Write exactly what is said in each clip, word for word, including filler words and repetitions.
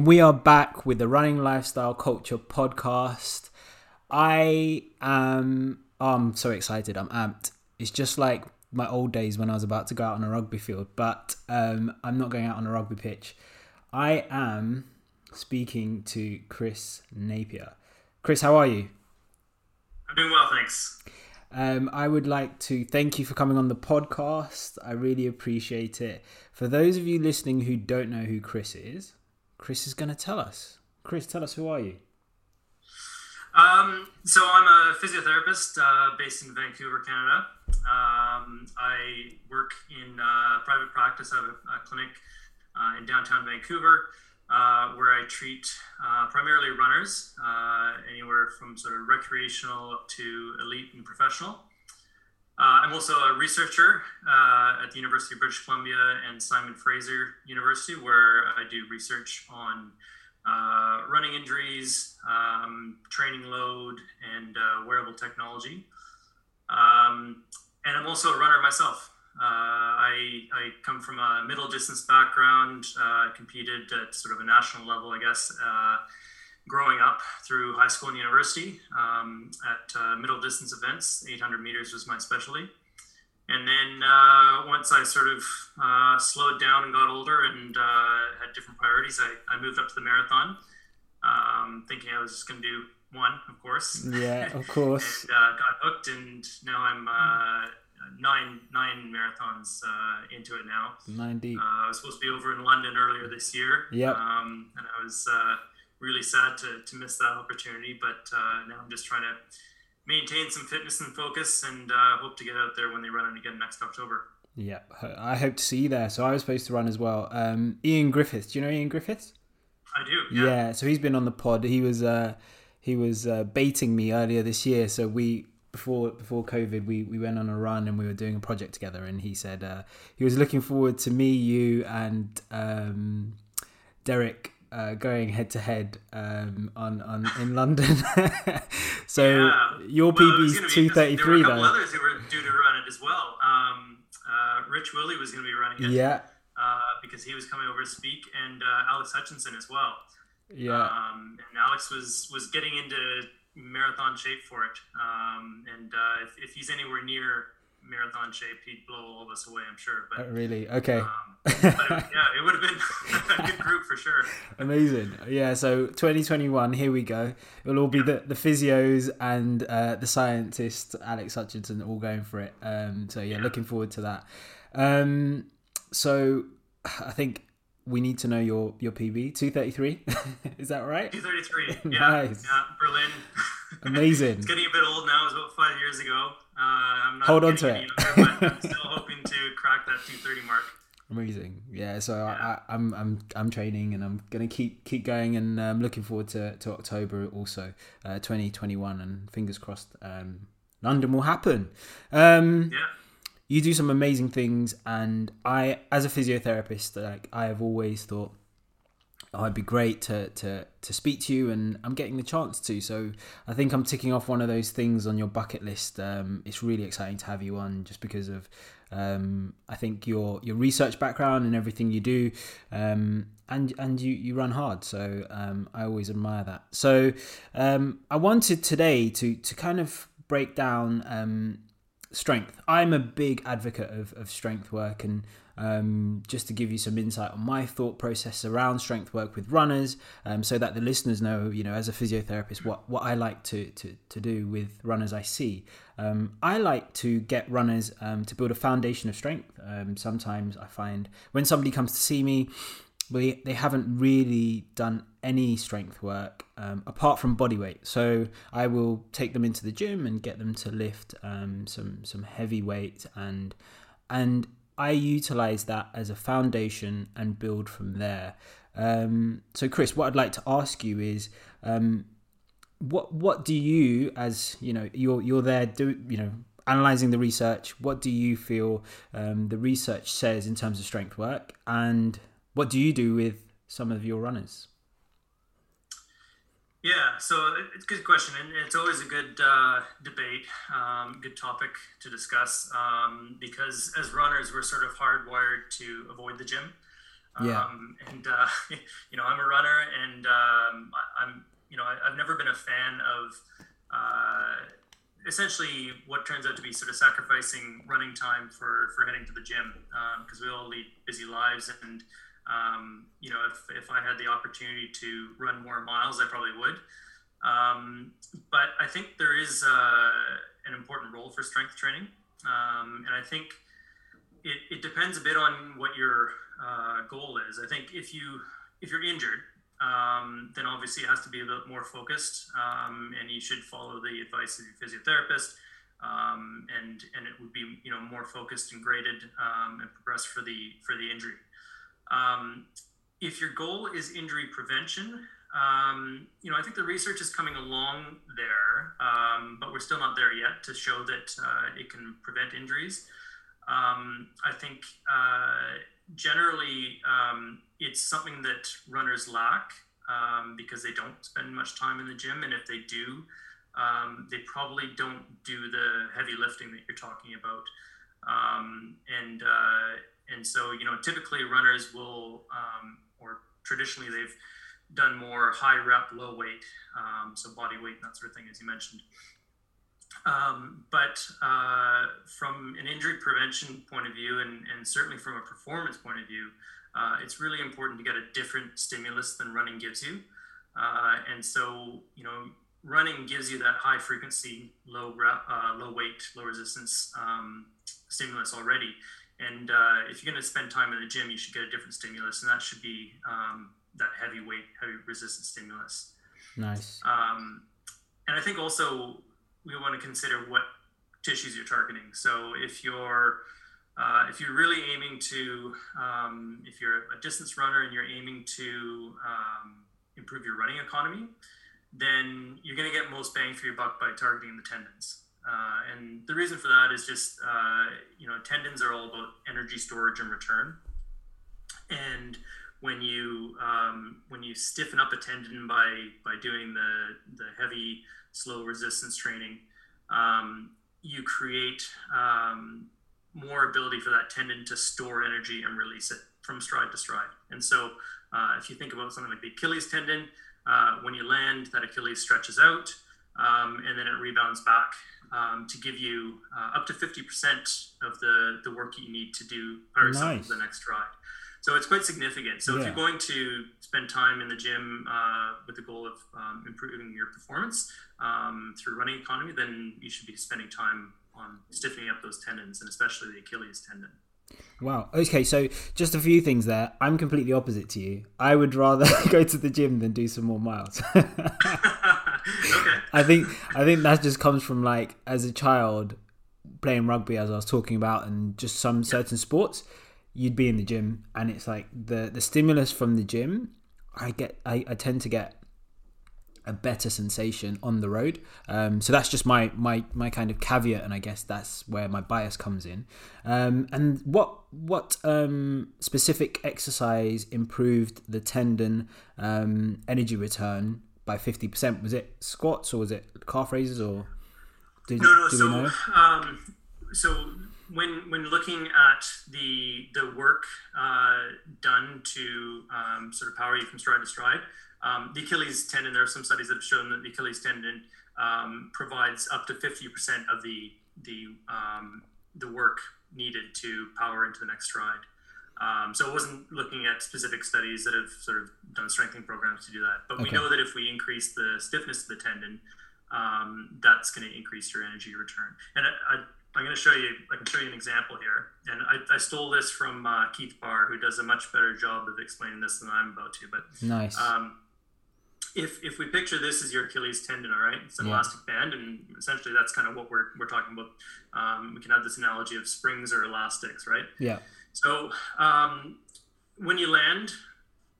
And we are back with the Running Lifestyle Culture podcast. I am, oh, I'm so excited. I'm amped. It's just like my old days when I was about to go out on a rugby field, but um, I'm not going out on a rugby pitch. I am speaking to Chris Napier. Chris, how are you? I'm doing well, thanks. Um, I would like to thank you for coming on the podcast. I really appreciate it. For those of you listening who don't know who Chris is, Chris is going to tell us. Chris, tell us, who are you? Um, so I'm a physiotherapist uh, based in Vancouver, Canada. Um, I work in uh, private practice. I have a, a clinic uh, in downtown Vancouver uh, where I treat uh, primarily runners, uh, anywhere from sort of recreational up to elite and professional. Uh, I'm also a researcher uh, at the University of British Columbia and Simon Fraser University, where I do research on uh, running injuries, um, training load, and uh, wearable technology. Um, and I'm also a runner myself. Uh, I, I come from a middle distance background, uh, competed at sort of a national level, I guess, uh, growing up through high school and university um, at uh, middle distance events. Eight hundred meters was my specialty. And then uh, once I sort of uh, slowed down and got older and uh, had different priorities, I, I moved up to the marathon, um, thinking I was just going to do one, of course. Yeah, of course. and, uh, got hooked, and now I'm uh, nine nine marathons uh, into it now. Nine deep. Uh, I was supposed to be over in London earlier this year. Yeah. Um, and I was... Uh, really sad to, to miss that opportunity, but uh, now I'm just trying to maintain some fitness and focus, and uh, hope to get out there when they run it again next October. Yeah, I hope to see you there. So I was supposed to run as well. Um, Ian Griffiths, do you know Ian Griffiths? I do, yeah. Yeah, so he's been on the pod. He was uh, he was uh, baiting me earlier this year. So we before before COVID, we, we went on a run and we were doing a project together, and he said uh, he was looking forward to me, you, and um, Derek, Uh, going head to head um, on on in London. So yeah. Your P B is two thirty-three. There were a couple though. Others who were due to run it as well. Um, uh, Rich Willie was going to be running it. Yeah. Uh, because he was coming over to speak, and uh, Alex Hutchinson as well. Yeah. Um, and Alex was was getting into marathon shape for it. Um, and uh, if, if he's anywhere near marathon shape, he'd blow all of us away, I'm sure. But oh, really, okay. Um, but it, yeah, it would have been a good group for sure. Amazing, yeah. So twenty twenty-one, here we go. It'll all be yeah. the, the physios and uh, the scientist Alex Hutchinson all going for it. Um, so yeah, yeah, looking forward to that. Um, so I think we need to know your your P B, two thirty-three. Is that right? two thirty-three. Yeah, nice. Yeah, Berlin. Amazing. It's getting a bit old now. It was about five years ago. Uh, I'm not Hold on to it. Younger, but I'm still hoping to crack that two thirty mark. Amazing, yeah. So yeah. I, I'm I'm I'm training, and I'm gonna keep keep going, and I'm looking forward to, to October also, uh, twenty twenty-one, and fingers crossed, um, London will happen. Um, yeah. You do some amazing things, and I, as a physiotherapist, like I have always thought, oh, it'd be great to, to to speak to you, and I'm getting the chance to. So I think I'm ticking off one of those things on your bucket list. Um, it's really exciting to have you on, just because of um, I think your your research background and everything you do, um, and and you, you run hard. So um, I always admire that. So um, I wanted today to to kind of break down um, strength. I'm a big advocate of of strength work, and Um, just to give you some insight on my thought process around strength work with runners, um, so that the listeners know, you know, as a physiotherapist, what, what I like to, to, to do with runners I see. Um, I like to get runners um, to build a foundation of strength. Um, sometimes I find when somebody comes to see me, we, they haven't really done any strength work um, apart from body weight. So I will take them into the gym and get them to lift um, some some heavy weight, and and I utilize that as a foundation and build from there. Um, so, Chris, what I'd like to ask you is, um, what what do you, as you know, you're you're there, do you know, analyzing the research? What do you feel um, the research says in terms of strength work, and what do you do with some of your runners? Yeah, so it's a good question, and it's always a good uh, debate, um, good topic to discuss, um, because as runners, we're sort of hardwired to avoid the gym. Yeah. Um, and, uh, you know, I'm a runner, and um, I, I'm, you know, I, I've never been a fan of uh, essentially what turns out to be sort of sacrificing running time for, for heading to the gym, because um, we all lead busy lives. And, um, you know, if, if I had the opportunity to run more miles, I probably would. Um, but I think there is uh, an important role for strength training. Um, and I think it, it depends a bit on what your uh, goal is. I think if you, if you're injured, um, then obviously it has to be a bit more focused, um, and you should follow the advice of your physiotherapist. Um, and, and it would be, you know, more focused and graded, um, and progress for the, for the injury. Um, if your goal is injury prevention, Um, you know, I think the research is coming along there, um, but we're still not there yet to show that uh, it can prevent injuries. Um, I think uh, generally um, it's something that runners lack um, because they don't spend much time in the gym. And if they do, um, they probably don't do the heavy lifting that you're talking about. Um, and uh, and so, you know, typically runners will, um, or traditionally they've done more high rep, low weight, um, so body weight and that sort of thing, as you mentioned. Um, but uh, from an injury prevention point of view, and, and certainly from a performance point of view, uh, it's really important to get a different stimulus than running gives you. Uh, and so, you know, running gives you that high frequency, low rep, uh, low weight, low resistance um, stimulus already. And uh, if you're going to spend time in the gym, you should get a different stimulus, and that should be um, that heavy weight, heavy resistance stimulus. Nice. Um, and I think also we want to consider what tissues you're targeting. So if you're, uh, if you're really aiming to, um, if you're a distance runner and you're aiming to um, improve your running economy, then you're going to get most bang for your buck by targeting the tendons. Uh, and the reason for that is just, uh, you know, tendons are all about energy storage and return. And when you um, when you stiffen up a tendon by by doing the the heavy slow resistance training, um, you create um, more ability for that tendon to store energy and release it from stride to stride. And so, uh, if you think about something like the Achilles tendon, uh, when you land, that Achilles stretches out, um, and then it rebounds back um, to give you uh, up to fifty percent of the the work you need to do by yourself. Nice. The next stride. So it's quite significant. So yeah. If you're going to spend time in the gym uh, with the goal of um, improving your performance um, through running economy, then you should be spending time on stiffening up those tendons, and especially the Achilles tendon. Wow. Okay, so just a few things there. I'm completely opposite to you. I would rather go to the gym than do some more miles. Okay. I think I think that just comes from, like, as a child playing rugby, as I was talking about, and just some yeah. certain sports. You'd be in the gym, and it's like the, the stimulus from the gym, I get, I, I tend to get a better sensation on the road. Um, so that's just my, my, my kind of caveat. And I guess that's where my bias comes in. Um, and what, what, um, specific exercise improved the tendon, um, energy return by fifty percent? Was it squats, or was it calf raises, or did, no, no, do so, we know? um, so When when looking at the the work uh, done to um, sort of power you from stride to stride, um, the Achilles tendon, there are some studies that have shown that the Achilles tendon um, provides up to fifty percent of the the um, the work needed to power into the next stride. Um, so it wasn't looking at specific studies that have sort of done strengthening programs to do that. But okay. We know that if we increase the stiffness of the tendon, um, that's going to increase your energy return. And I, I I'm going to show you, I can show you an example here. And I, I stole this from uh, Keith Barr, who does a much better job of explaining this than I'm about to. But nice. Um, if if we picture this as your Achilles tendon, all right, it's an yeah. elastic band. And essentially that's kind of what we're we're talking about. Um, we can have this analogy of springs or elastics, right? Yeah. So um, when you land,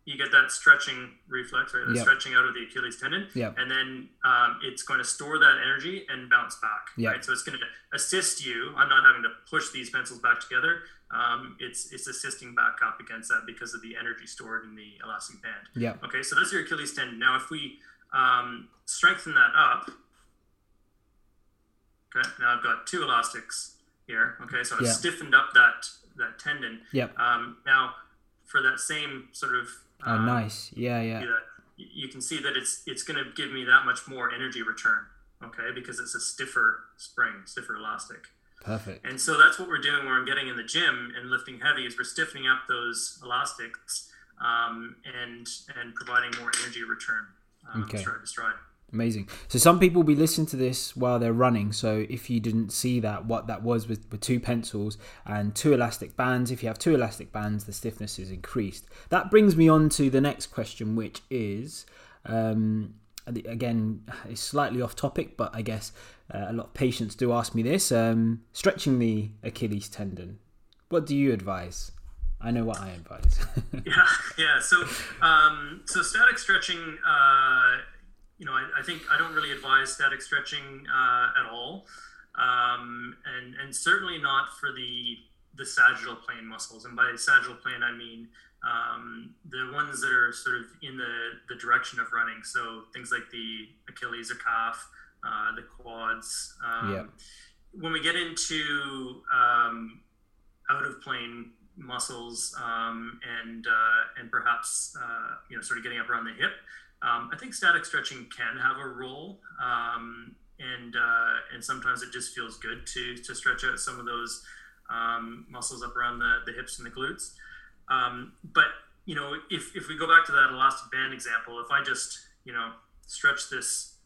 you get that stretching reflex, right? The yep. stretching out of the Achilles tendon. Yep. And then um, it's going to store that energy and bounce back. Yep. Right? So it's going to assist you. I'm not having to push these pencils back together. Um, it's it's assisting back up against that because of the energy stored in the elastic band. Yep. Okay, so that's your Achilles tendon. Now, if we um, strengthen that up, okay, now I've got two elastics here. Okay, so I've yep. stiffened up that, that tendon. Yep. Um, now, for that same sort of uh, oh, nice yeah yeah you can see that it's it's going to give me that much more energy return, okay, because it's a stiffer spring, stiffer elastic. Perfect. And so that's what we're doing when I'm getting in the gym and lifting heavy, is we're stiffening up those elastics um, and and providing more energy return um, okay. stride to stride. Amazing. So some people will be listening to this while they're running. So if you didn't see that, what that was with, with two pencils and two elastic bands. If you have two elastic bands, the stiffness is increased. That brings me on to the next question, which is, um, again, it's slightly off topic, but I guess uh, a lot of patients do ask me this. Um, stretching the Achilles tendon. What do you advise? I know what I advise. yeah, yeah. So, um, so static stretching... Uh, You know, I, I think I don't really advise static stretching uh, at all, um, and and certainly not for the the sagittal plane muscles. And by sagittal plane, I mean um, the ones that are sort of in the, the direction of running. So things like the Achilles or calf, uh, the quads. Um, yeah. When we get into um, out of plane muscles um, and uh, and perhaps uh, you know sort of getting up around the hip. Um, I think static stretching can have a role, um, and uh, and sometimes it just feels good to to stretch out some of those um, muscles up around the, the hips and the glutes. Um, but you know, if if we go back to that elastic band example, if I just you know stretch this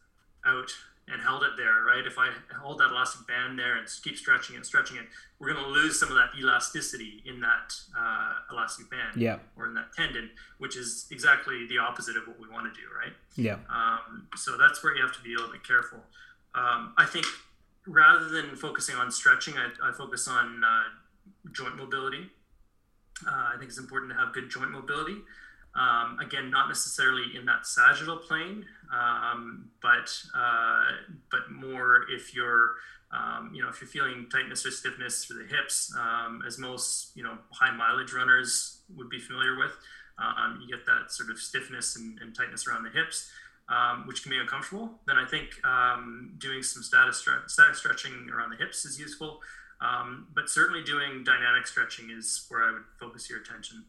out and held it there, right? If I hold that elastic band there and keep stretching it, stretching it, we're going to lose some of that elasticity in that uh, elastic band yeah. or in that tendon, which is exactly the opposite of what we want to do, right? Yeah. Um, so that's where you have to be a little bit careful. Um, I think rather than focusing on stretching, I, I focus on uh, joint mobility. Uh, I think it's important to have good joint mobility. Um, again, not necessarily in that sagittal plane, um, but uh, but more if you're, um, you know, if you're feeling tightness or stiffness through the hips, um, as most you know high mileage runners would be familiar with, um, you get that sort of stiffness and, and tightness around the hips, um, which can be uncomfortable. Then I think um, doing some static stre- static stretching around the hips is useful, um, but certainly doing dynamic stretching is where I would focus your attention.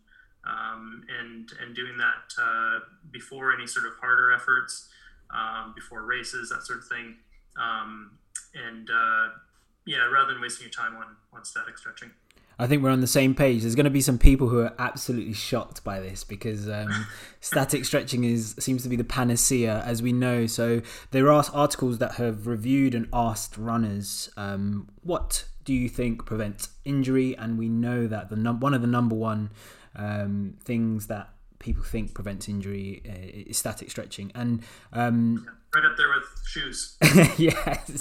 Um, and and doing that uh, before any sort of harder efforts, um, before races, that sort of thing. Um, and uh, yeah, rather than wasting your time on, on static stretching. I think we're on the same page. There's going to be some people who are absolutely shocked by this because um, static stretching is seems to be the panacea, as we know. So there are articles that have reviewed and asked runners um, what do you think prevents injury, and we know that the num- one of the number one Um, things that people think prevents injury uh, is static stretching, and um, yeah, right up there with shoes. yes,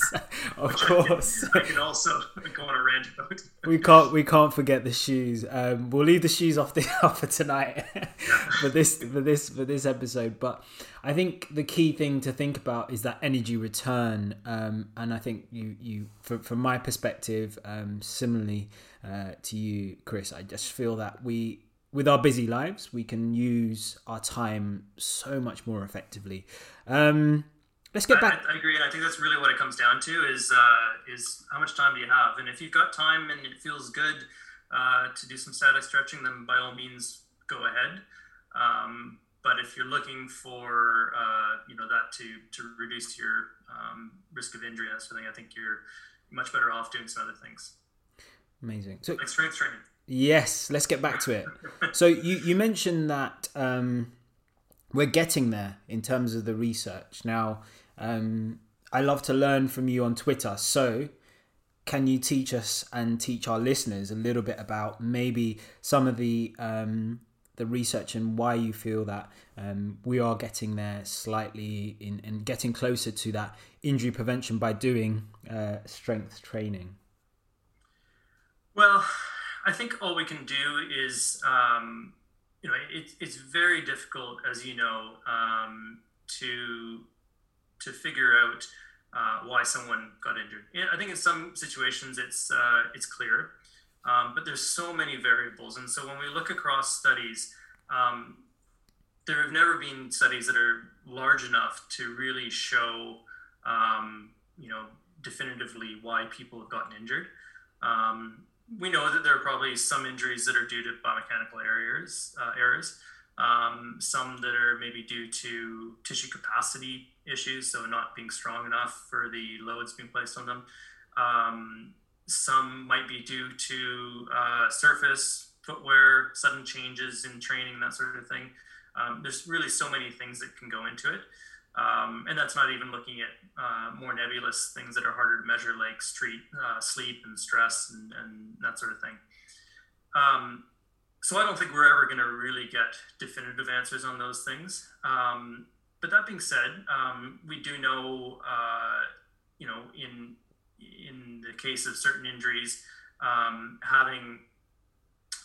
of Which course. I can, I can also go on a rant about. we can't we can't forget the shoes. Um, we'll leave the shoes off the off for tonight for this for this for this episode. But I think the key thing to think about is that energy return, um, and I think you you from, from my perspective, um, similarly uh, to you, Chris, I just feel that we. With our busy lives, we can use our time so much more effectively. Um, let's get back. I, I agree. I think that's really what it comes down to is uh, is how much time do you have? And if you've got time and it feels good uh, to do some static stretching, then by all means, go ahead. Um, but if you're looking for uh, you know that to to reduce your um, risk of injury, that sort of thing, I think you're much better off doing some other things. Amazing. So like strength training. Yes, let's get back to it. So you, you mentioned that um, we're getting there in terms of the research. Now, um, I love to learn from you on Twitter. So can you teach us and teach our listeners a little bit about maybe some of the um, the research and why you feel that um, we are getting there slightly in, in getting closer to that injury prevention by doing uh, strength training? Well... I think all we can do is, um, you know, it, it's very difficult, as you know, um, to to figure out uh, why someone got injured. And I think in some situations it's uh, it's clear, um, but there's so many variables. And so when we look across studies, um, there have never been studies that are large enough to really show, um, you know, definitively why people have gotten injured. Um, we know that there are probably some injuries that are due to biomechanical errors, uh, errors. Um, some that are maybe due to tissue capacity issues, so not being strong enough for the loads being placed on them. Um, some might be due to uh, surface, footwear, sudden changes in training, that sort of thing. Um, there's really so many things that can go into it. Um, and that's not even looking at uh, more nebulous things that are harder to measure, like street, uh, sleep and stress and, and that sort of thing. Um, so I don't think we're ever going to really get definitive answers on those things. Um, but that being said, um, we do know, uh, you know, in in the case of certain injuries, um, having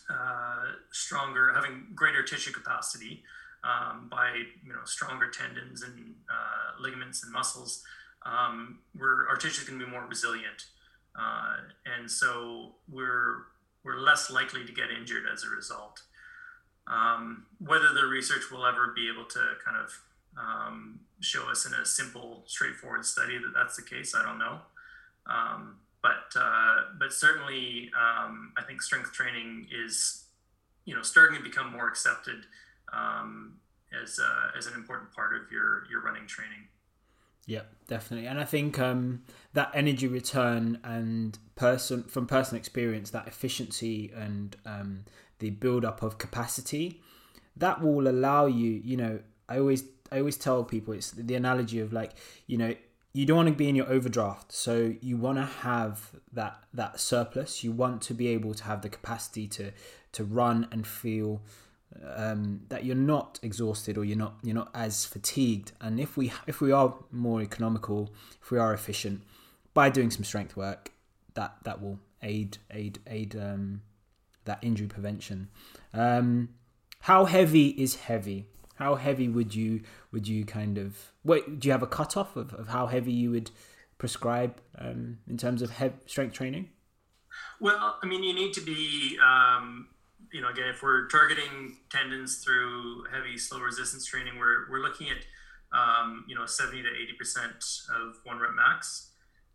uh, stronger, having greater tissue capacity. Um, by you know stronger tendons and uh, ligaments and muscles, um, we're, our tissue is going to be more resilient, uh, and so we're we're less likely to get injured as a result. Um, whether the research will ever be able to kind of um, show us in a simple, straightforward study that that's the case, I don't know. Um, but uh, but certainly, um, I think strength training is you know starting to become more accepted. Um, as uh, as an important part of your your running training. Yeah, definitely. And I think um, that energy return and person from personal experience, that efficiency and um, the build up of capacity, that will allow you. You know, I always I always tell people it's the analogy of like you know you don't want to be in your overdraft, so you want to have that that surplus. You want to be able to have the capacity to to run and feel. Um, that you're not exhausted or you're not you're not as fatigued, and if we if we are more economical, if we are efficient by doing some strength work, that that will aid aid aid um, that injury prevention. Um, how heavy is heavy? How heavy would you would you kind of wait? Do you have a cutoff of, of how heavy you would prescribe um, in terms of heavy strength training? Well, I mean, you need to be. Um... You know, again, if we're targeting tendons through heavy, slow resistance training, we're we're looking at, um, you know, seventy to eighty percent of one rep max.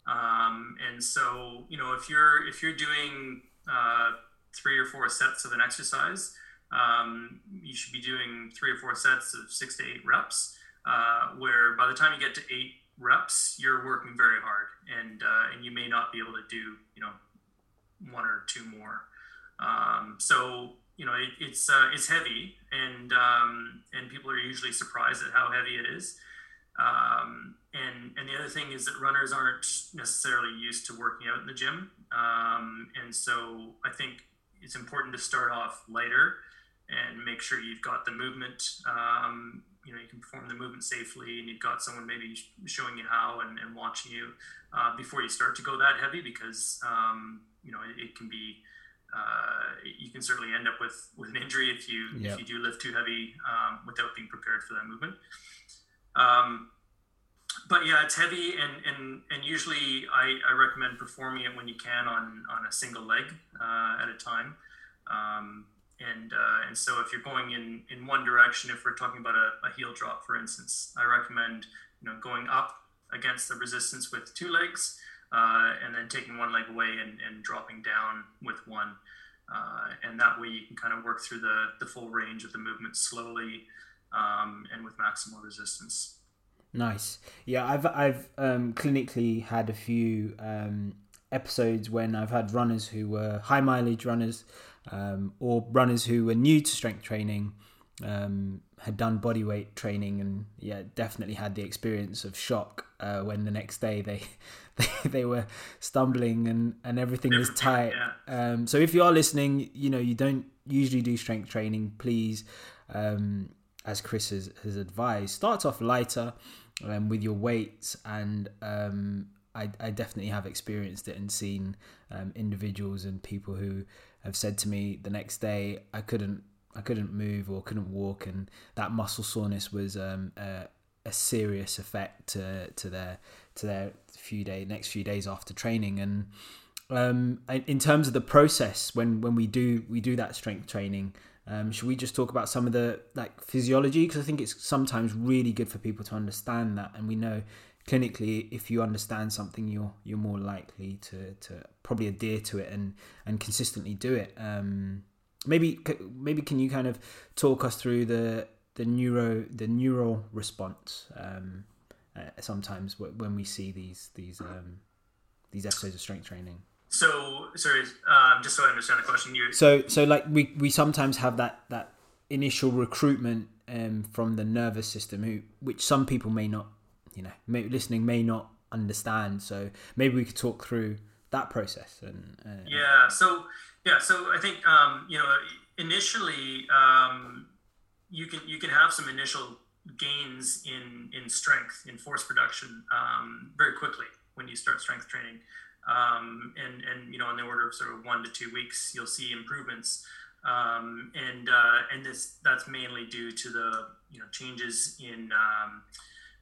Um, and so, you know, if you're if you're doing uh, three or four sets of an exercise, um, you should be doing three or four sets of six to eight reps, uh, where by the time you get to eight reps, you're working very hard, and uh, and you may not be able to do, you know, one or two more. Um, so, you know, it, it's, uh, it's heavy and, um, and people are usually surprised at how heavy it is. Um, and, and the other thing is that runners aren't necessarily used to working out in the gym. Um, and so I think it's important to start off lighter and make sure you've got the movement, um, you know, you can perform the movement safely and you've got someone maybe showing you how and, and watching you, uh, before you start to go that heavy because, um, you know, it, it can be. Uh, you can certainly end up with, with an injury if you yep. if you do lift too heavy um, without being prepared for that movement. Um, but yeah, it's heavy, and and, and usually I, I recommend performing it when you can on, on a single leg uh, at a time. Um, and uh, and so if you're going in, in one direction, if we're talking about a, a heel drop, for instance, I recommend you know going up against the resistance with two legs. Uh, and then taking one leg away and, and dropping down with one. Uh, and that way you can kind of work through the, the full range of the movement slowly um, and with maximal resistance. Nice. Yeah, I've I've um, clinically had a few um, episodes when I've had runners who were high mileage runners um, or runners who were new to strength training, um, had done body weight training and yeah, definitely had the experience of shock uh, when the next day they... They, they were stumbling and, and everything was tight. Yeah. Um, so if you are listening, you know, you don't usually do strength training, please, um, as Chris has, has advised, start off lighter um, with your weights. And um, I, I definitely have experienced it and seen um, individuals and people who have said to me the next day, I couldn't I couldn't move or couldn't walk. And that muscle soreness was um, a, a serious effect to, to their to their few day next few days after training. And um in terms of the process when when we do we do that strength training, um should we just talk about some of the like physiology, because I think it's sometimes really good for people to understand that. And we know clinically, if you understand something, you're you're more likely to to probably adhere to it and and consistently do it. Um, maybe maybe can you kind of talk us through the the neuro the neural response um, uh, sometimes when we see these these um, these episodes of strength training? So sorry, um, just so I understand the question. You so so like we we sometimes have that that initial recruitment um, from the nervous system, who which some people may not. You know, listening may not understand, so maybe we could talk through that process. And uh, yeah, so yeah, so I think um, you know, initially um, you can you can have some initial gains in in strength, in force production, um, very quickly when you start strength training, um, and and you know, in the order of sort of one to two weeks, you'll see improvements, um, and uh, and this that's mainly due to the you know changes in um,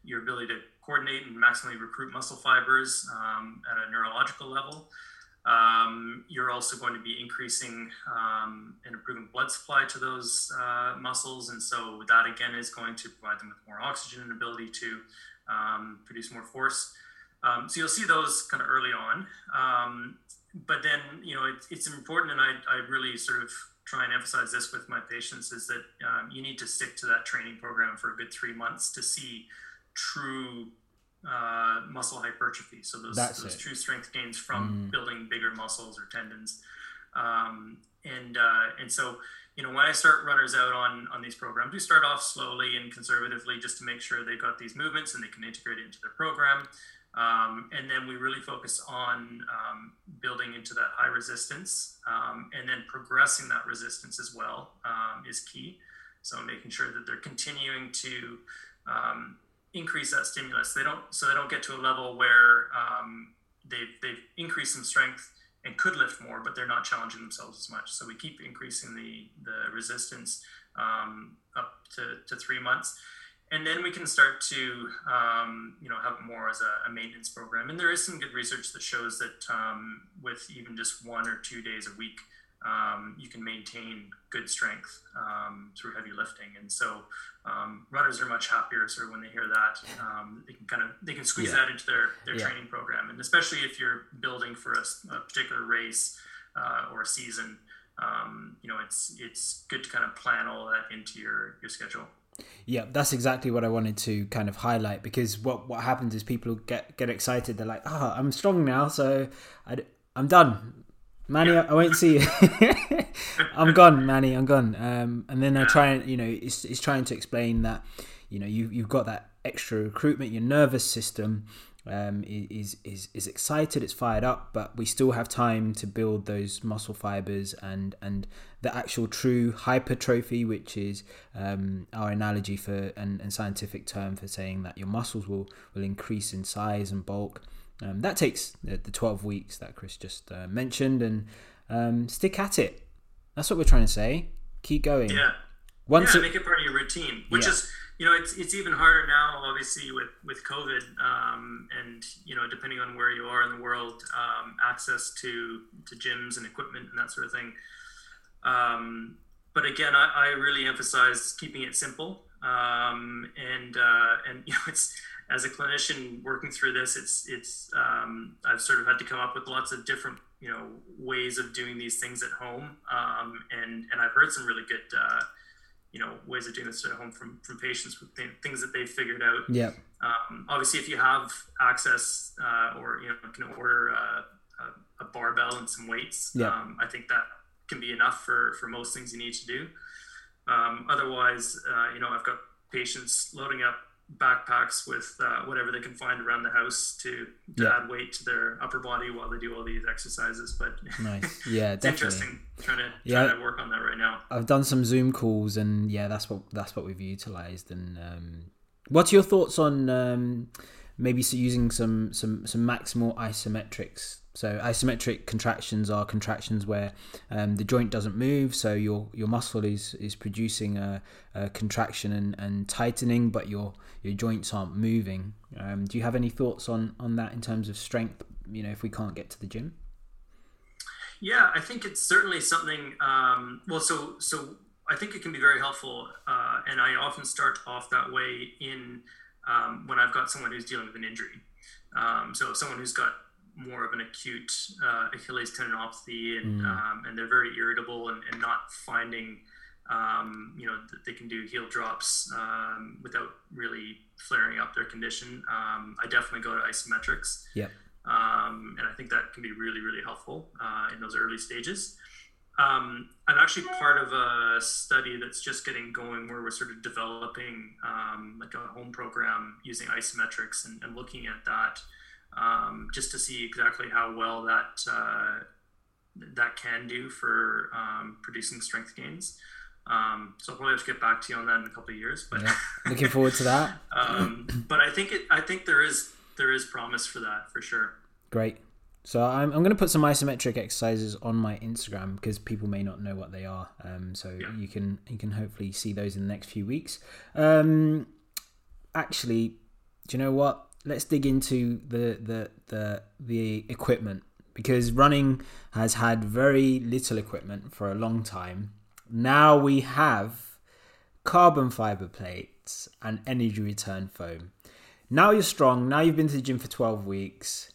your ability to coordinate and maximally recruit muscle fibers um, at a neurological level. Um, you're also going to be increasing um, and improving blood supply to those uh, muscles. And so that again is going to provide them with more oxygen and ability to um, produce more force. Um, so you'll see those kind of early on. Um, but then, you know, it, it's important, and I, I really sort of try and emphasize this with my patients, is that um, you need to stick to that training program for a good three months to see true uh, muscle hypertrophy. So those, those true strength gains from mm. building bigger muscles or tendons. Um, and uh, and so, you know, when I start runners out on, on these programs, we start off slowly and conservatively just to make sure they've got these movements and they can integrate it into their program. Um, and then we really focus on um, building into that high resistance, um, and then progressing that resistance as well um, is key. So making sure that they're continuing to um, increase that stimulus. They don't, so they don't get to a level where um, they've, they've increased some strength and could lift more, but they're not challenging themselves as much. So we keep increasing the, the resistance um, up to, to three months. And then we can start to, um, you know, have it more as a, a maintenance program. And there is some good research that shows that um, with even just one or two days a week, Um, you can maintain good strength um, through heavy lifting, and so um, runners are much happier. Sort of when they hear that, um, they can kind of they can squeeze yeah. that into their their yeah. training program, and especially if you're building for a, a particular race uh, or a season, um, you know, it's it's good to kind of plan all that into your your schedule. Yeah, that's exactly what I wanted to kind of highlight, because what what happens is people get get excited. They're like, ah, oh, I'm strong now, so I, I'm done. Manny, yeah. I won't see you. I'm gone, Manny. I'm gone. Um, and then I try and, you know, it's, it's trying to explain that, you know, you you've got that extra recruitment. Your nervous system um, is is is excited. It's fired up, but we still have time to build those muscle fibers and and the actual true hypertrophy, which is um, our analogy for and, and scientific term for saying that your muscles will will increase in size and bulk. Um, that takes the twelve weeks that Chris just uh, mentioned, and um, stick at it. That's what we're trying to say. Keep going. Yeah. Once yeah, it... make it part of your routine, which yeah. is, you know, it's it's even harder now, obviously, with, with COVID um, and, you know, depending on where you are in the world, um, access to, to gyms and equipment and that sort of thing. Um, but again, I, I really emphasize keeping it simple. Um, and, uh, and, you know, it's, as a clinician working through this, it's, it's, um, I've sort of had to come up with lots of different, you know, ways of doing these things at home. Um, and, and I've heard some really good, uh, you know, ways of doing this at home from, from patients with th- things that they've figured out. Yeah. Um, obviously if you have access, uh, or, you know, can order, uh, a, a barbell and some weights. Yeah. Um, I think that can be enough for, for most things you need to do. Um, otherwise, uh, you know, I've got patients loading up backpacks with uh, whatever they can find around the house to, to yeah. add weight to their upper body while they do all these exercises. But nice. Yeah, it's definitely interesting trying to, yeah. trying to work on that right now. I've done some Zoom calls, and yeah, that's what that's what we've utilized. And um, what are your thoughts on um, maybe using some some some maximal isometrics? So isometric contractions are contractions where um, the joint doesn't move, so your your muscle is is producing a, a contraction and, and tightening, but your your joints aren't moving. Um, do you have any thoughts on on that in terms of strength? You know, if we can't get to the gym. Yeah, I think it's certainly something. Um, well, so so I think it can be very helpful, uh, and I often start off that way in um, when I've got someone who's dealing with an injury. Um, so if someone who's got more of an acute uh, Achilles tendinopathy and mm. um, and they're very irritable and, and not finding, um, you know, that they can do heel drops um, without really flaring up their condition, um, I definitely go to isometrics. Yeah. Um, and I think that can be really, really helpful uh, in those early stages. Um, I'm actually part of a study that's just getting going where we're sort of developing um, like a home program using isometrics and, and looking at that um, just to see exactly how well that uh, that can do for um, producing strength gains. Um, so I'll probably have to get back to you on that in a couple of years. But yeah, looking forward to that. um, but I think it, I think there is there is promise for that for sure. Great. So I'm I'm going to put some isometric exercises on my Instagram because people may not know what they are. Um, so yeah. you can you can hopefully see those in the next few weeks. Um, actually, do you know what? Let's dig into the the the, the equipment, because running has had very little equipment for a long time. Now we have carbon fiber plates and energy return foam. Now you're strong. Now you've been to the gym for twelve weeks.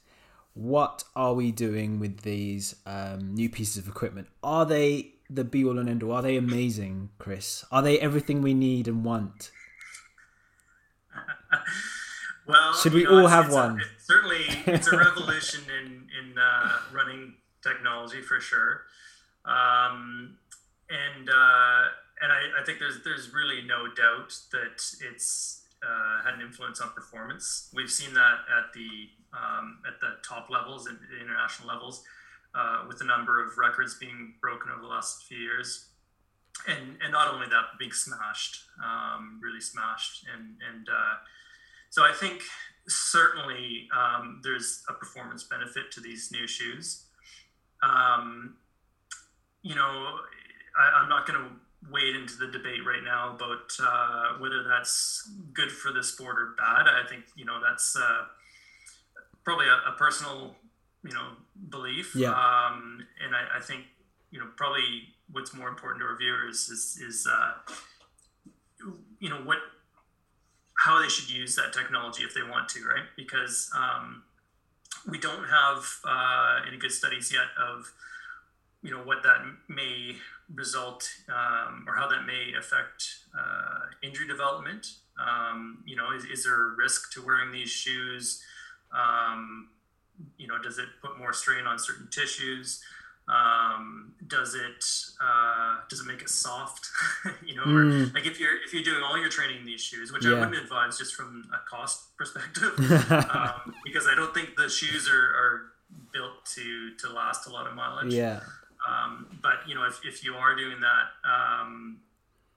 What are we doing with these um, new pieces of equipment? Are they the be-all and end-all? Are they amazing, Chris? Are they everything we need and want? Well, should we you know, all have one? A, it's certainly, it's a revolution in in uh, running technology for sure, um, and uh, and I, I think there's there's really no doubt that it's uh, had an influence on performance. We've seen that at the Um, at the top levels and international levels, uh, with a number of records being broken over the last few years, and and not only that, but being smashed, um, really smashed, and and uh, so I think certainly um, there's a performance benefit to these new shoes. Um, you know, I, I'm not going to wade into the debate right now about uh, whether that's good for the sport or bad. I think you know that's. Uh, probably a, a personal, you know, belief. Yeah. Um, and I, I think, you know, probably what's more important to our viewers is, is, uh, you know, what, how they should use that technology if they want to, right? Because, um, we don't have, uh, any good studies yet of, you know, what that may result, um, or how that may affect, uh, injury development. Um, you know, is, is there a risk to wearing these shoes? Um, you know, does it put more strain on certain tissues? Um, does it, uh, does it make it soft? you know, mm. or like if you're, if you're doing all your training in these shoes, which yeah. I wouldn't advise just from a cost perspective, um, because I don't think the shoes are, are built to, to last a lot of mileage. Yeah. Um, but you know, if, if you are doing that, um,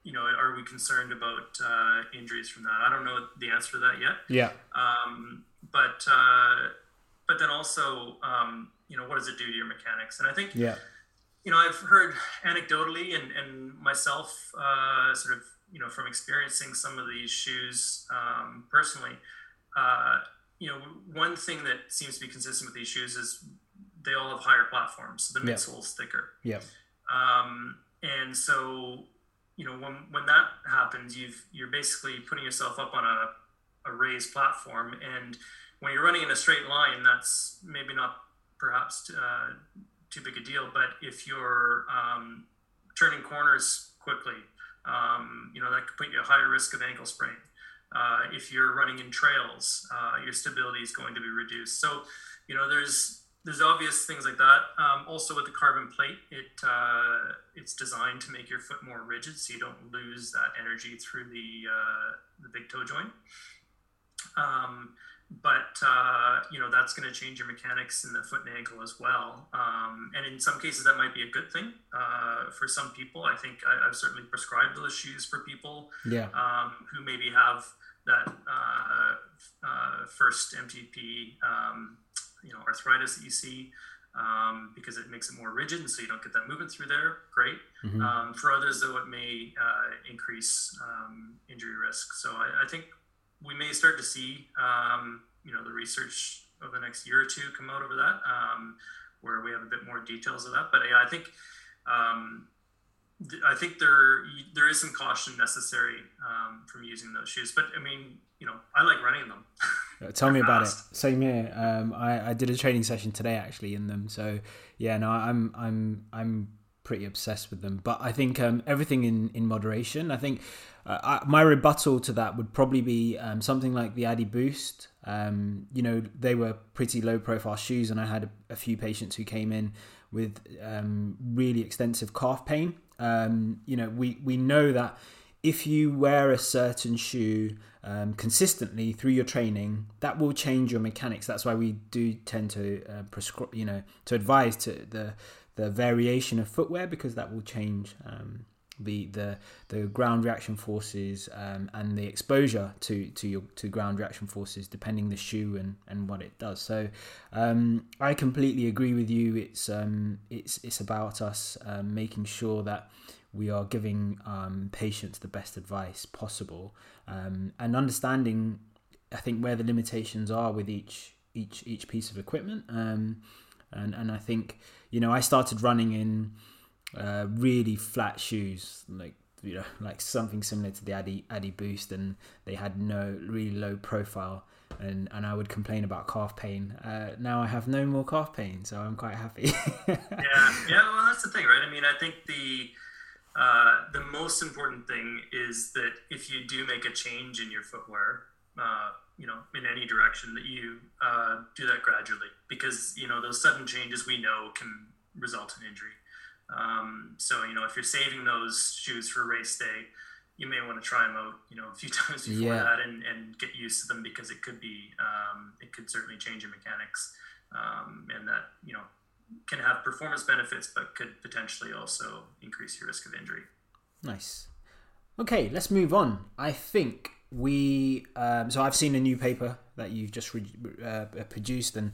you know, are we concerned about, uh, injuries from that? I don't know the answer to that yet. Yeah. Um, But uh, but then also, um, you know, what does it do to your mechanics? And I think, yeah. you know, I've heard anecdotally and, and myself uh, sort of, you know, from experiencing some of these shoes um, personally, uh, you know, one thing that seems to be consistent with these shoes is they all have higher platforms. So the midsole's yeah. thicker. Yeah. Um, and so, you know, when when that happens, you've you're basically putting yourself up on a a raised platform, and when you're running in a straight line, that's maybe not perhaps uh, too big a deal. But if you're um, turning corners quickly, um, you know that could put you at higher risk of ankle sprain. Uh, if you're running in trails, uh, your stability is going to be reduced. So, you know, there's there's obvious things like that. Um, also, with the carbon plate, it uh, it's designed to make your foot more rigid, so you don't lose that energy through the uh, the big toe joint. Um, but, uh, you know, that's going to change your mechanics in the foot and ankle as well. Um, and in some cases that might be a good thing, uh, for some people. I think I, I've certainly prescribed those shoes for people, yeah. um, who maybe have that, uh, uh, first M T P, um, you know, arthritis that you see, um, because it makes it more rigid. And so you don't get that movement through there. Great. Mm-hmm. Um, for others though, it may, uh, increase, um, injury risk. So I, I think, we may start to see, um, you know, the research over the next year or two come out over that, um, where we have a bit more details of that. But yeah, I think, um, I think there there is some caution necessary um, from using those shoes. But, I mean, you know, I like running in them. Tell me about it. Same here. Um, I, I did a training session today, actually, in them. So, yeah, no, I'm I'm I'm pretty obsessed with them. But I think um, everything in, in moderation. I think uh, I, my rebuttal to that would probably be um, something like the Adi Boost. Um, you know, they were pretty low-profile shoes, and I had a, a few patients who came in with um, really extensive calf pain. Um, you know, we, we know that if you wear a certain shoe um, consistently through your training, that will change your mechanics. That's why we do tend to uh, prescribe, you know, to advise to the the variation of footwear, because that will change um, the the the ground reaction forces um, and the exposure to to your to ground reaction forces depending the shoe and, and what it does. So um, I completely agree with you. It's um it's it's about us um, making sure that we are giving um, patients the best advice possible um, and understanding, I think, where the limitations are with each each each piece of equipment. Um, and and I think, you know, I started running in Uh, really flat shoes, like you know, like something similar to the Adi Adi Boost, and they had no really low profile, and, and I would complain about calf pain. Uh, now I have no more calf pain, so I'm quite happy. yeah, yeah. Well, that's the thing, right? I mean, I think the uh, the most important thing is that if you do make a change in your footwear, uh, you know, in any direction, that you uh, do that gradually, because you know those sudden changes we know can result in injury. Um, so, you know, if you're saving those shoes for race day, you may want to try them out, you know, a few times before yeah. that and, and get used to them, because it could be, um, it could certainly change your mechanics. Um, and that, you know, can have performance benefits, but could potentially also increase your risk of injury. Nice. Okay, let's move on. I think we, um, so I've seen a new paper that you've just re- uh, produced, and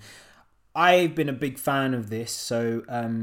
I've been a big fan of this. So, um,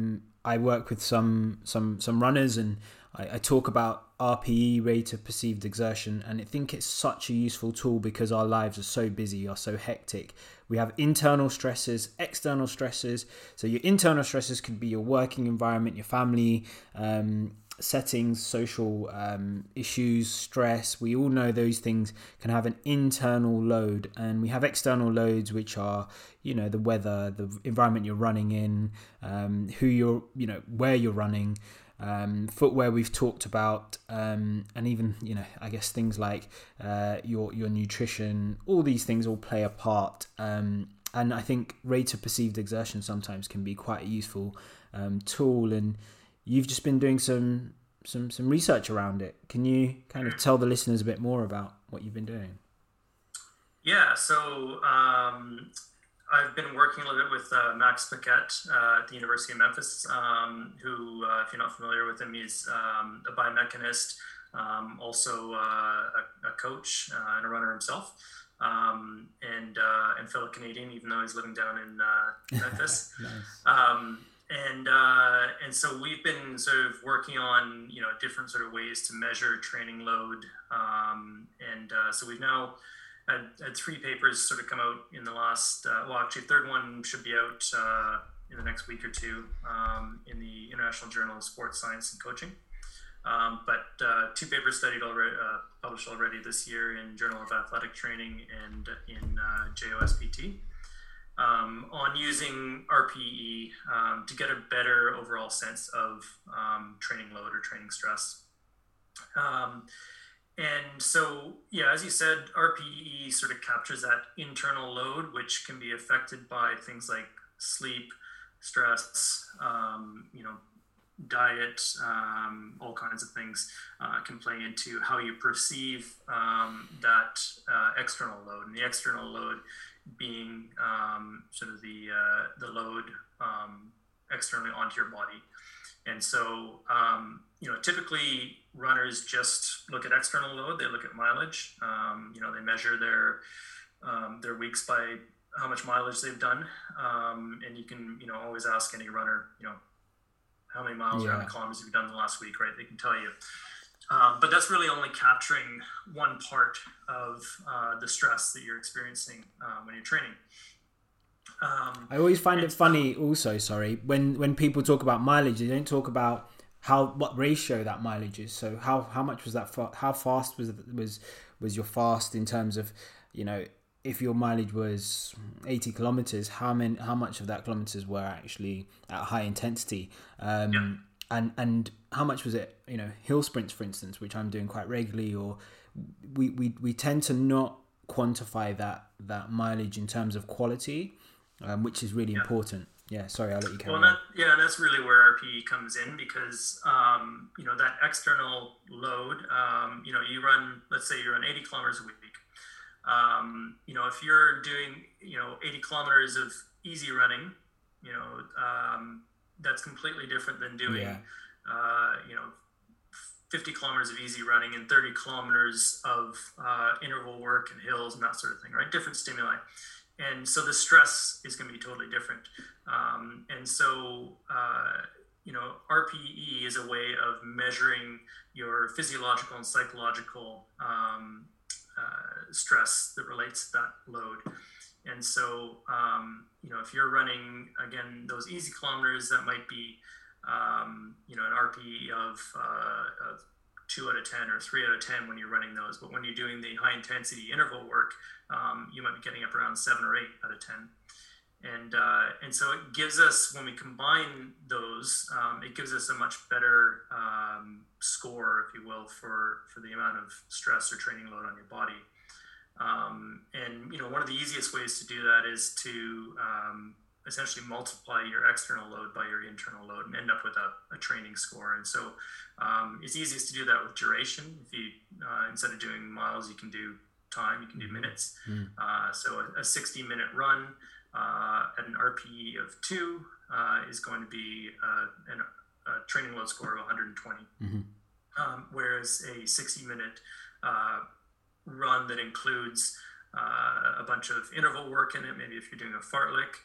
I work with some some some runners, and I, I talk about R P E, rate of perceived exertion, and I think it's such a useful tool because our lives are so busy, are so hectic. We have internal stresses, external stresses. So your internal stresses could be your working environment, your family um, settings, social um, issues, stress. We all know those things can have an internal load, and we have external loads, which are, you know, the weather, the environment you're running in, um, who you're, you know, where you're running, um, footwear we've talked about, um, and even, you know, I guess things like uh, your your nutrition. All these things all play a part, um, and I think rate of perceived exertion sometimes can be quite a useful um, tool. And you've just been doing some, some some research around it. Can you kind of tell the listeners a bit more about what you've been doing? Yeah, so um, I've been working a little bit with uh, Max Paquette uh, at the University of Memphis, um, who, uh, if you're not familiar with him, he's um, a biomechanist, um, also uh, a, a coach uh, and a runner himself, um, and, uh, and fellow Canadian, even though he's living down in uh, Memphis. Nice. Um, And uh, and so we've been sort of working on, you know, different sort of ways to measure training load. Um, and uh, so we've now had, had three papers sort of come out in the last, uh, well, actually, third one should be out uh, in the next week or two um, in the International Journal of Sports Science and Coaching. Um, but uh, two papers studied already, uh, published already this year in Journal of Athletic Training and in uh, J O S P T. Um, on using R P E um, to get a better overall sense of um, training load or training stress. Um, and so, yeah, as you said, R P E sort of captures that internal load, which can be affected by things like sleep, stress, um, you know, diet, um, all kinds of things uh, can play into how you perceive um, that uh, external load. And the external load being um, sort of the uh, the load um, externally onto your body. And so, um, you know, typically runners just look at external load. They look at mileage. Um, you know, they measure their um, their weeks by how much mileage they've done. Um, and you can, you know, always ask any runner, you know, how many miles yeah. or how many kilometers have you done the last week, right? They can tell you. Um, but that's really only capturing one part of uh, the stress that you're experiencing uh, when you're training. Um, I always find it funny also, sorry, when, when people talk about mileage, they don't talk about how what ratio that mileage is. So how how much was that? Fa- how fast was was was your fast in terms of, you know, if your mileage was eighty kilometers, how many how much of that kilometers were actually at high intensity? Um, yeah. And and how much was it? You know, hill sprints, for instance, which I'm doing quite regularly, or we we we tend to not quantify that that mileage in terms of quality, um, which is really yeah. important. Yeah, sorry, I'll let you carry well, on. That, yeah, that's really where R P E comes in, because, um, you know, that external load, um, you know, you run, let's say you run eighty kilometers a week. Um, you know, if you're doing, you know, eighty kilometers of easy running, you know, um, that's completely different than doing, yeah. uh, you know, fifty kilometers of easy running and thirty kilometers of uh, interval work and hills and that sort of thing, right? Different stimuli. And so the stress is going to be totally different. Um, and so, uh, you know, R P E is a way of measuring your physiological and psychological um, uh, stress that relates to that load. And so, um, you know, if you're running, again, those easy kilometers, that might be, um, you know, an R P E of, uh, of two out of ten or three out of ten when you're running those. But when you're doing the high intensity interval work, um, you might be getting up around seven or eight out of ten. And uh, and so it gives us, when we combine those, um, it gives us a much better um, score, if you will, for, for the amount of stress or training load on your body. Um, and, you know, one of the easiest ways to do that is to um, essentially multiply your external load by your internal load and end up with a, a training score. And so um, it's easiest to do that with duration. If you, uh, instead of doing miles, you can do time, you can do minutes. Mm. Uh, so a, a sixty minute run uh, at an R P E of two uh, is going to be uh, an, a training load score of one hundred twenty. Mm-hmm. Um, whereas a sixty minute uh, run that includes uh, a bunch of interval work in it, maybe if you're doing a fartlek,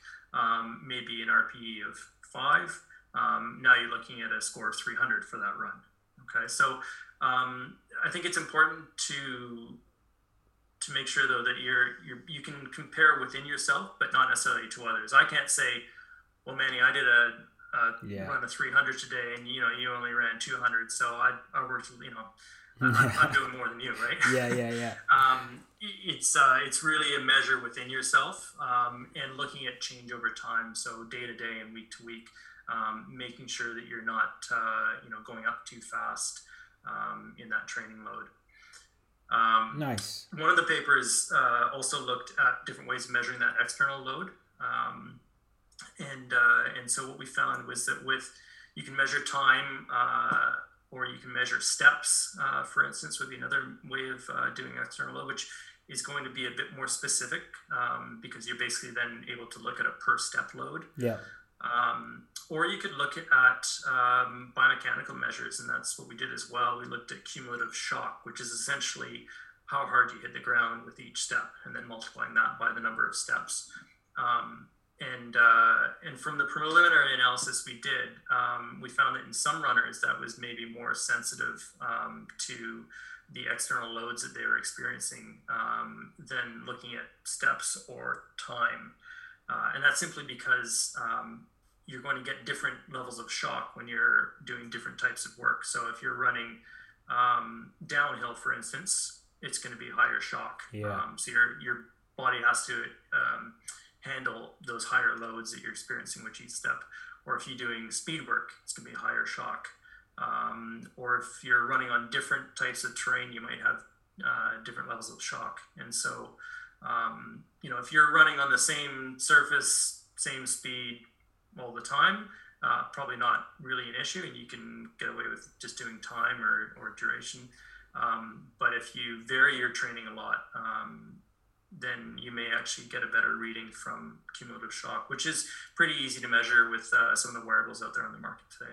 um, maybe an R P E of five. Um, now you're looking at a score of three hundred for that run. Okay, so um, I think it's important to to make sure though that you're, you're you can compare within yourself, but not necessarily to others. I can't say, well, Manny, I did a, a yeah. run of three hundred today, and you know you only ran two hundred, so I I worked you know. I'm doing more than you, right? Yeah, yeah, yeah. um, it's uh, it's really a measure within yourself, um, and looking at change over time. So day to day and week to week, um, making sure that you're not uh, you know going up too fast um, in that training load. Um, nice. One of the papers uh, also looked at different ways of measuring that external load, um, and uh, and so what we found was that with you can measure time. Uh, or you can measure steps, uh, for instance, would be another way of uh, doing external load, which is going to be a bit more specific um, because you're basically then able to look at a per step load. Yeah. Um, or you could look at um, biomechanical measures, and that's what we did as well. We looked at cumulative shock, which is essentially how hard you hit the ground with each step and then multiplying that by the number of steps. Um, And uh, and from the preliminary analysis we did, um, we found that in some runners that was maybe more sensitive um, to the external loads that they were experiencing um, than looking at steps or time. Uh, and that's simply because um, you're going to get different levels of shock when you're doing different types of work. So if you're running um, downhill, for instance, it's going to be higher shock. Yeah. Um, so your, your body has to... Um, handle those higher loads that you're experiencing with each step. Or if you're doing speed work, it's going to be a higher shock. Um, or if you're running on different types of terrain, you might have uh, different levels of shock. And so, um, you know, if you're running on the same surface, same speed all the time, uh, probably not really an issue, and you can get away with just doing time or, or duration. Um, but if you vary your training a lot, um, then you may actually get a better reading from cumulative shock, which is pretty easy to measure with uh, some of the wearables out there on the market today.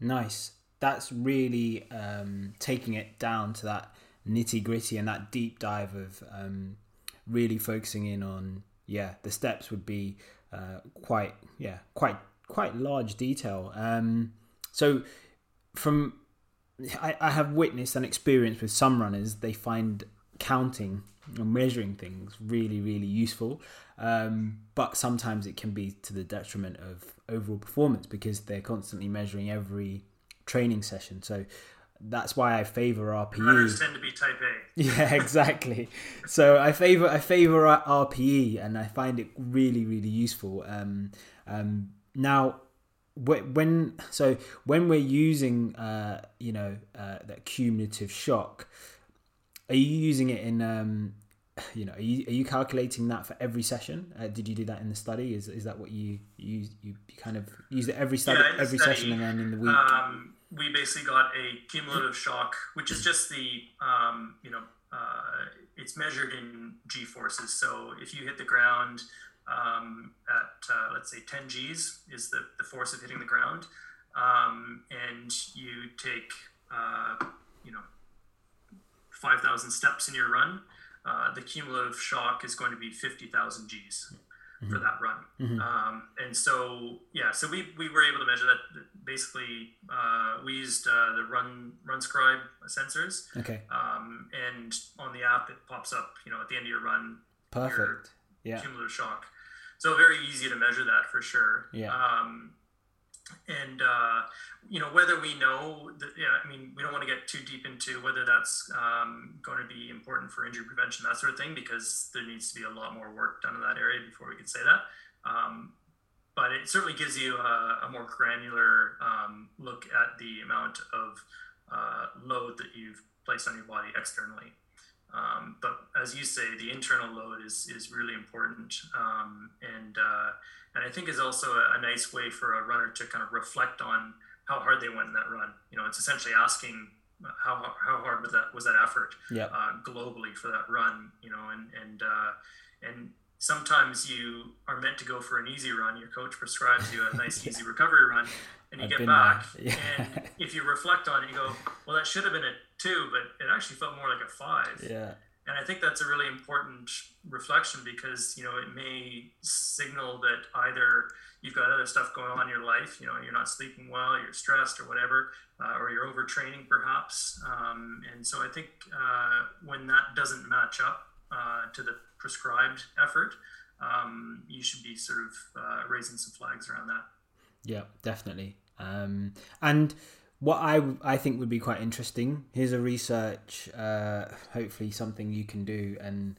Nice. That's really um, taking it down to that nitty gritty and that deep dive of um, really focusing in on, yeah, the steps would be uh, quite, yeah, quite, quite large detail. Um, so from, I, I have witnessed and experienced with some runners, they find counting and measuring things really really useful, um, but sometimes it can be to the detriment of overall performance because they're constantly measuring every training session. So that's why I favor R P E. Runners tend to be type A. Yeah, exactly. So I favor I favor R P E, and I find it really, really useful. Um, um, now, when so when we're using uh, you know uh, that cumulative shock, are you using it in um, you know are you, are you calculating that for every session? Uh, did you do that in the study? Is is that what you you you kind of use it every study yeah, every study, session and then in the week? Um, we basically got a cumulative shock, which is just the, um, you know, uh, it's measured in G-forces. So if you hit the ground um, at, uh, let's say, ten G's is the, the force of hitting the ground, um, and you take, uh, you know, five thousand steps in your run, uh, the cumulative shock is going to be fifty thousand G's. Mm-hmm. For that run. Mm-hmm. Um, and so, yeah, so we, we were able to measure that. Basically, uh, we used uh, the Run RunScribe sensors. Okay. Um, and on the app, it pops up, you know, at the end of your run. Perfect. Your yeah. Cumulative shock. So very easy to measure that for sure. Yeah. Um, and, uh, you know, whether we know, that, yeah, I mean, we don't want to get too deep into whether that's um, going to be important for injury prevention, that sort of thing, because there needs to be a lot more work done in that area before we can say that. Um, but it certainly gives you a, a more granular um, look at the amount of uh, load that you've placed on your body externally. Um, but as you say, the internal load is, is really important. Um, and, uh, and I think is also a, a nice way for a runner to kind of reflect on how hard they went in that run. You know, it's essentially asking how, how hard was that, was that effort, yep. uh, globally for that run, you know, and, and, uh, and sometimes you are meant to go for an easy run. Your coach prescribes you a nice, yeah. easy recovery run, and you I've get back. Yeah. And if you reflect on it, you go, well, that should have been a two, but it actually felt more like a five. Yeah. And I think that's a really important reflection because, you know, it may signal that either you've got other stuff going on in your life, you know, you're not sleeping well, you're stressed or whatever, uh, or you're overtraining perhaps. Um, and so I think uh, when that doesn't match up uh, to the prescribed effort, um, you should be sort of uh, raising some flags around that. Yeah, definitely. Um, and what I, I think would be quite interesting, here's a research, uh, hopefully something you can do, and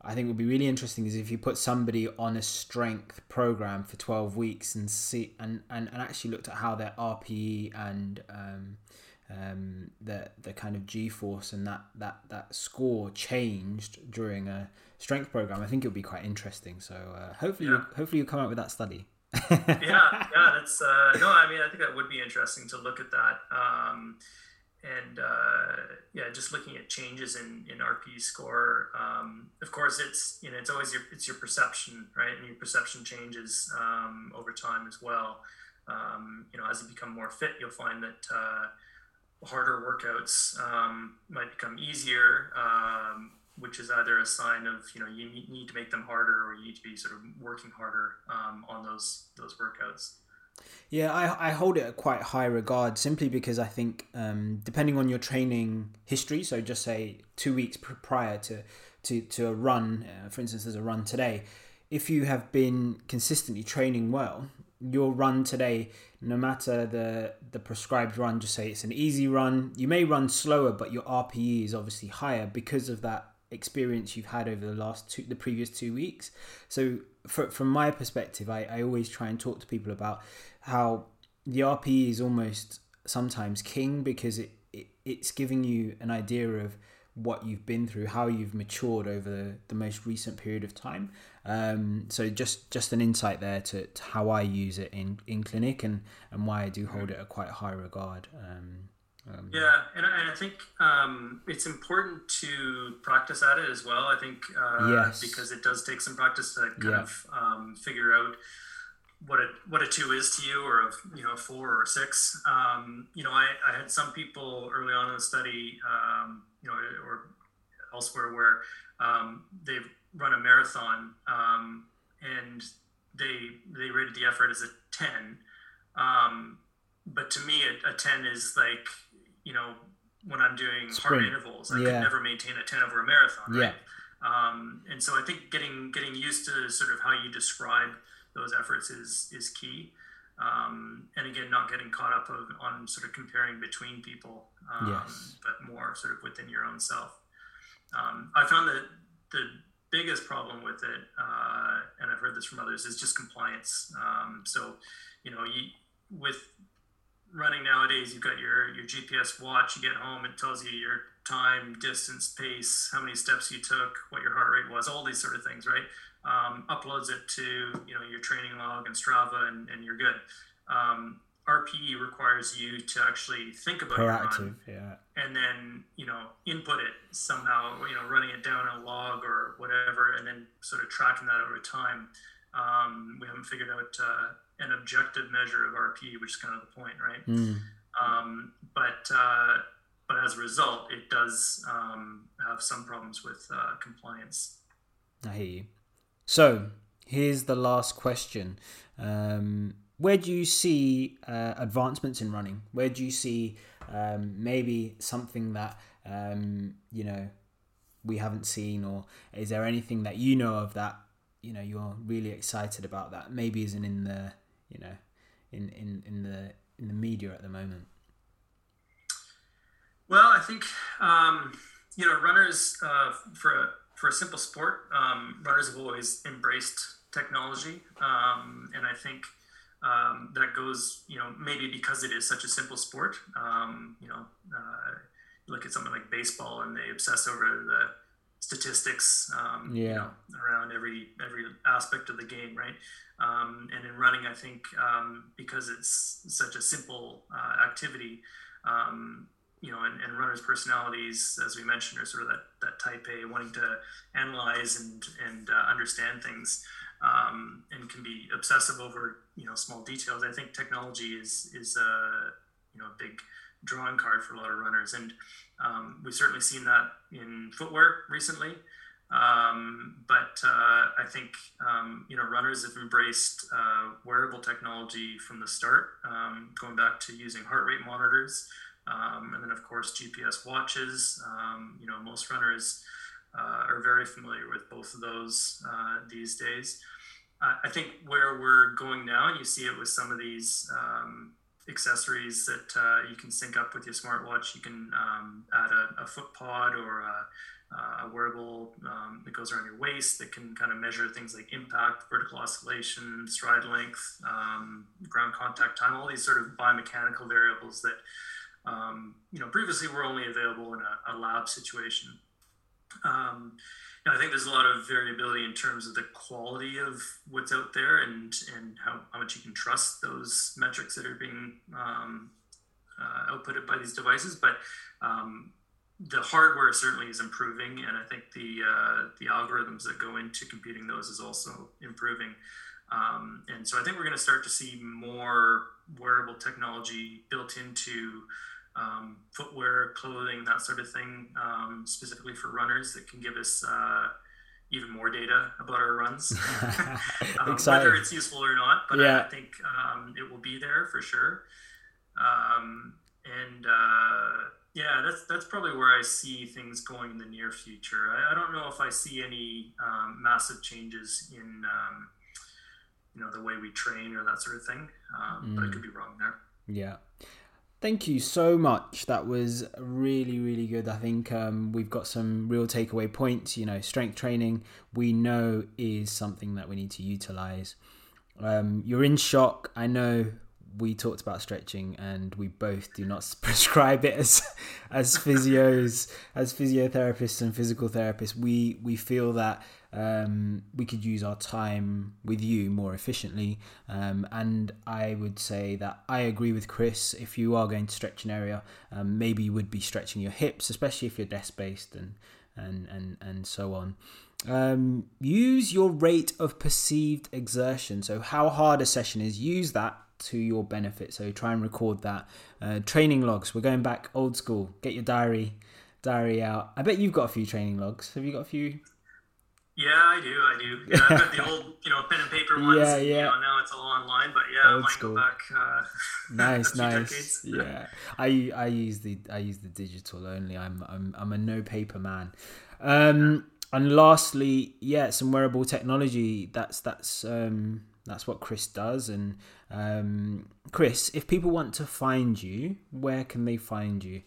I think would be really interesting is if you put somebody on a strength program for twelve weeks and see and, and, and actually looked at how their R P E and um, um, the the kind of G-force and that, that, that score changed during a strength program. I think it would be quite interesting. So uh, hopefully yeah. you, hopefully you'll come up with that study. yeah, yeah, that's, uh, no, I mean, I think that would be interesting to look at that. Um, and, uh, yeah, just looking at changes in, in R P E score. Um, of course it's, you know, it's always your, it's your perception, right? And your perception changes, um, over time as well. Um, you know, as you become more fit, you'll find that, uh, harder workouts, um, might become easier, um, which is either a sign of, you know, you need to make them harder or you need to be sort of working harder um, on those those workouts. Yeah, I, I hold it at quite high regard simply because I think um, depending on your training history, so just say two weeks prior to, to, to a run, uh, for instance, there's a run today, if you have been consistently training well, your run today, no matter the the prescribed run, just say it's an easy run, you may run slower, but your R P E is obviously higher because of that experience you've had over the last two the previous two weeks. So for, from my perspective, I, I always try and talk to people about how the R P E is almost sometimes king because it, it it's giving you an idea of what you've been through, how you've matured over the, the most recent period of time. Um, so just just an insight there to, to how I use it in, in clinic and, and why I do hold it at quite high regard. Um, Um, yeah, and, and I think um, it's important to practice at it as well, I think, uh, yes. because it does take some practice to kind yeah. of um, figure out what a, what a two is to you or a, you know, a four or a six. Um, you know, I, I had some people early on in the study, um, you know, or elsewhere where um, they've run a marathon um, and they they rated the effort as a ten. Um, but to me, a, a ten is like, you know, when I'm doing sprint. Hard intervals, I yeah. could never maintain a ten over a marathon, right? Yeah. Um, and so I think getting getting used to sort of how you describe those efforts is is key. Um, and again, not getting caught up on, on sort of comparing between people, um, yes. but more sort of within your own self. Um, I found that the biggest problem with it, uh, and I've heard this from others, is just compliance. Um, so, you know, you, with running nowadays, you've got your, your G P S watch, you get home, it tells you your time, distance, pace, how many steps you took, what your heart rate was, all these sort of things, right? Um, uploads it to, you know, your training log and Strava, and, and you're good. Um, R P E requires you to actually think about proactive, your run, yeah. and then, you know, input it somehow, you know, running it down in a log or whatever, and then sort of tracking that over time. Um, we haven't figured out uh, an objective measure of R P E, which is kind of the point, right? Mm. Um, but uh, but as a result, it does um, have some problems with uh, compliance. I hear you. So here's the last question. Um, where do you see uh, advancements in running? Where do you see um, maybe something that, um, you know, we haven't seen, or is there anything that you know of that, you know, you're really excited about that maybe isn't in the, you know, in, in, in the, in the media at the moment? Well, I think, um, you know, runners uh, for a, For a simple sport, um, runners have always embraced technology, um, and I think um, that goes, you know, maybe because it is such a simple sport. Um, you know, uh, look at something like baseball, and they obsess over the statistics, um, yeah. you know, around every every aspect of the game, right? Um, and in running, I think um, because it's such a simple uh, activity. Um, You know, and, and runners' personalities, as we mentioned, are sort of that, that type A, wanting to analyze and and uh, understand things, um, and can be obsessive over, you know, small details. I think technology is is a you know a big drawing card for a lot of runners, and um, we've certainly seen that in footwear recently. Um, but uh, I think um, you know runners have embraced uh, wearable technology from the start, um, going back to using heart rate monitors. Um, and then, of course, G P S watches. Um, you know, most runners uh, are very familiar with both of those uh, these days. Uh, I think where we're going now, and you see it with some of these um, accessories that uh, you can sync up with your smartwatch. You can um, add a, a foot pod or a, a wearable um, that goes around your waist that can kind of measure things like impact, vertical oscillation, stride length, um, ground contact time, all these sort of biomechanical variables that Um, you know, previously were only available in a, a lab situation. Um, and I think there's a lot of variability in terms of the quality of what's out there, and, and how, how much you can trust those metrics that are being um, uh, outputted by these devices. But um, the hardware certainly is improving, and I think the uh, the algorithms that go into computing those is also improving. Um, and so I think we're going to start to see more wearable technology built into um, footwear, clothing, that sort of thing, um, specifically for runners, that can give us uh, even more data about our runs, um, whether it's useful or not. But yeah. I, I think um, it will be there for sure. Um, and uh, yeah, that's that's probably where I see things going in the near future. I, I don't know if I see any um, massive changes in um, you know, the way we train or that sort of thing. Um, mm. But I could be wrong there. Yeah. Thank you so much. That was really, really good. I think um, we've got some real takeaway points. You know, strength training, we know, is something that we need to utilize. Um, you're in shock. I know we talked about stretching, and we both do not prescribe it as as physios, as physiotherapists and physical therapists. We, we feel that Um, we could use our time with you more efficiently. Um, and I would say that I agree with Chris. If you are going to stretch an area, um, maybe you would be stretching your hips, especially if you're desk-based and, and, and, and so on. Um, use your rate of perceived exertion. So how hard a session is, use that to your benefit. So try and record that. Uh, training logs. We're going back old school. Get your diary, diary out. I bet you've got a few training logs. Have you got a few? Yeah, I do. I do. Yeah, I've got the old, you know, pen and paper ones. Yeah, yeah. You know, now it's all online, but yeah, old I might go back. Uh, nice, nice. Yeah, I I use the I use the digital only. I'm I'm I'm a no paper man. Um, and lastly, yeah, some wearable technology. That's that's um That's what Chris does. And um, Chris, if people want to find you, where can they find you?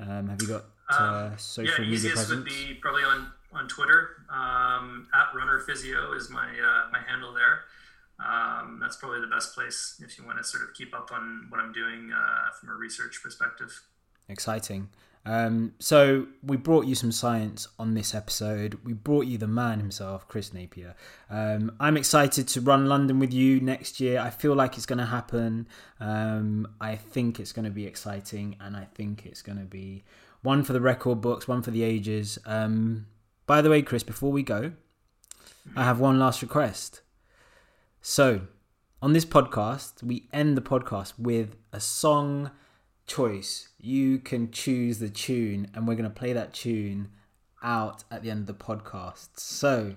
Um, have you got uh, social um, yeah, media presence? Yeah, easiest would be probably on, on Twitter. Um, at RunnerPhysio is my uh, my handle there. Um, that's probably the best place if you want to sort of keep up on what I'm doing uh, from a research perspective. Exciting. Um, so we brought you some science on this episode. We brought you the man himself, Chris Napier. Um, I'm excited to run London with you next year. I feel like it's going to happen. Um, I think it's going to be exciting, and I think it's going to be one for the record books, one for the ages. Um, by the way, Chris, before we go, I have one last request. So on this podcast, we end the podcast with a song choice. You can choose the tune, and we're going to play that tune out at the end of the podcast. So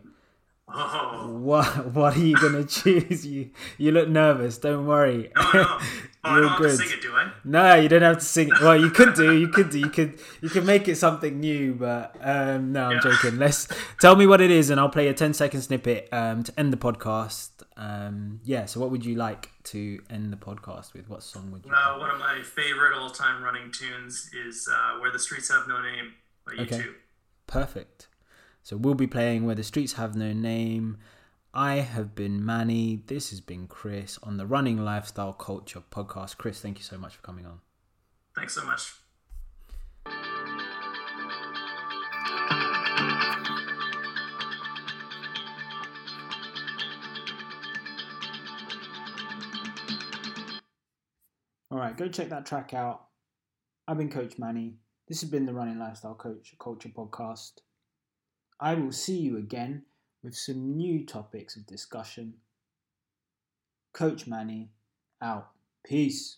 oh. what what are you going to choose? You you look nervous. Don't worry. No, no. Oh, You're I don't good. Have to sing it, do I? No, you don't have to sing it. Well, you could do. You could do. You could you could make it something new, but um, no, I'm yeah. joking. Let's tell me what it is, and I'll play a ten second snippet um, to end the podcast. Um, yeah, so what would you like to end the podcast with? What song would you like? Uh, one of my favorite all-time running tunes is uh, Where the Streets Have No Name by U two. Okay. Perfect. So we'll be playing Where the Streets Have No Name. I have been Manny. This has been Chris on the Running Lifestyle Culture podcast. Chris, thank you so much for coming on. Thanks so much. All right, go check that track out. I've been Coach Manny. This has been the Running Lifestyle Coach Culture podcast. I will see you again with some new topics of discussion. Coach Manny out. Peace.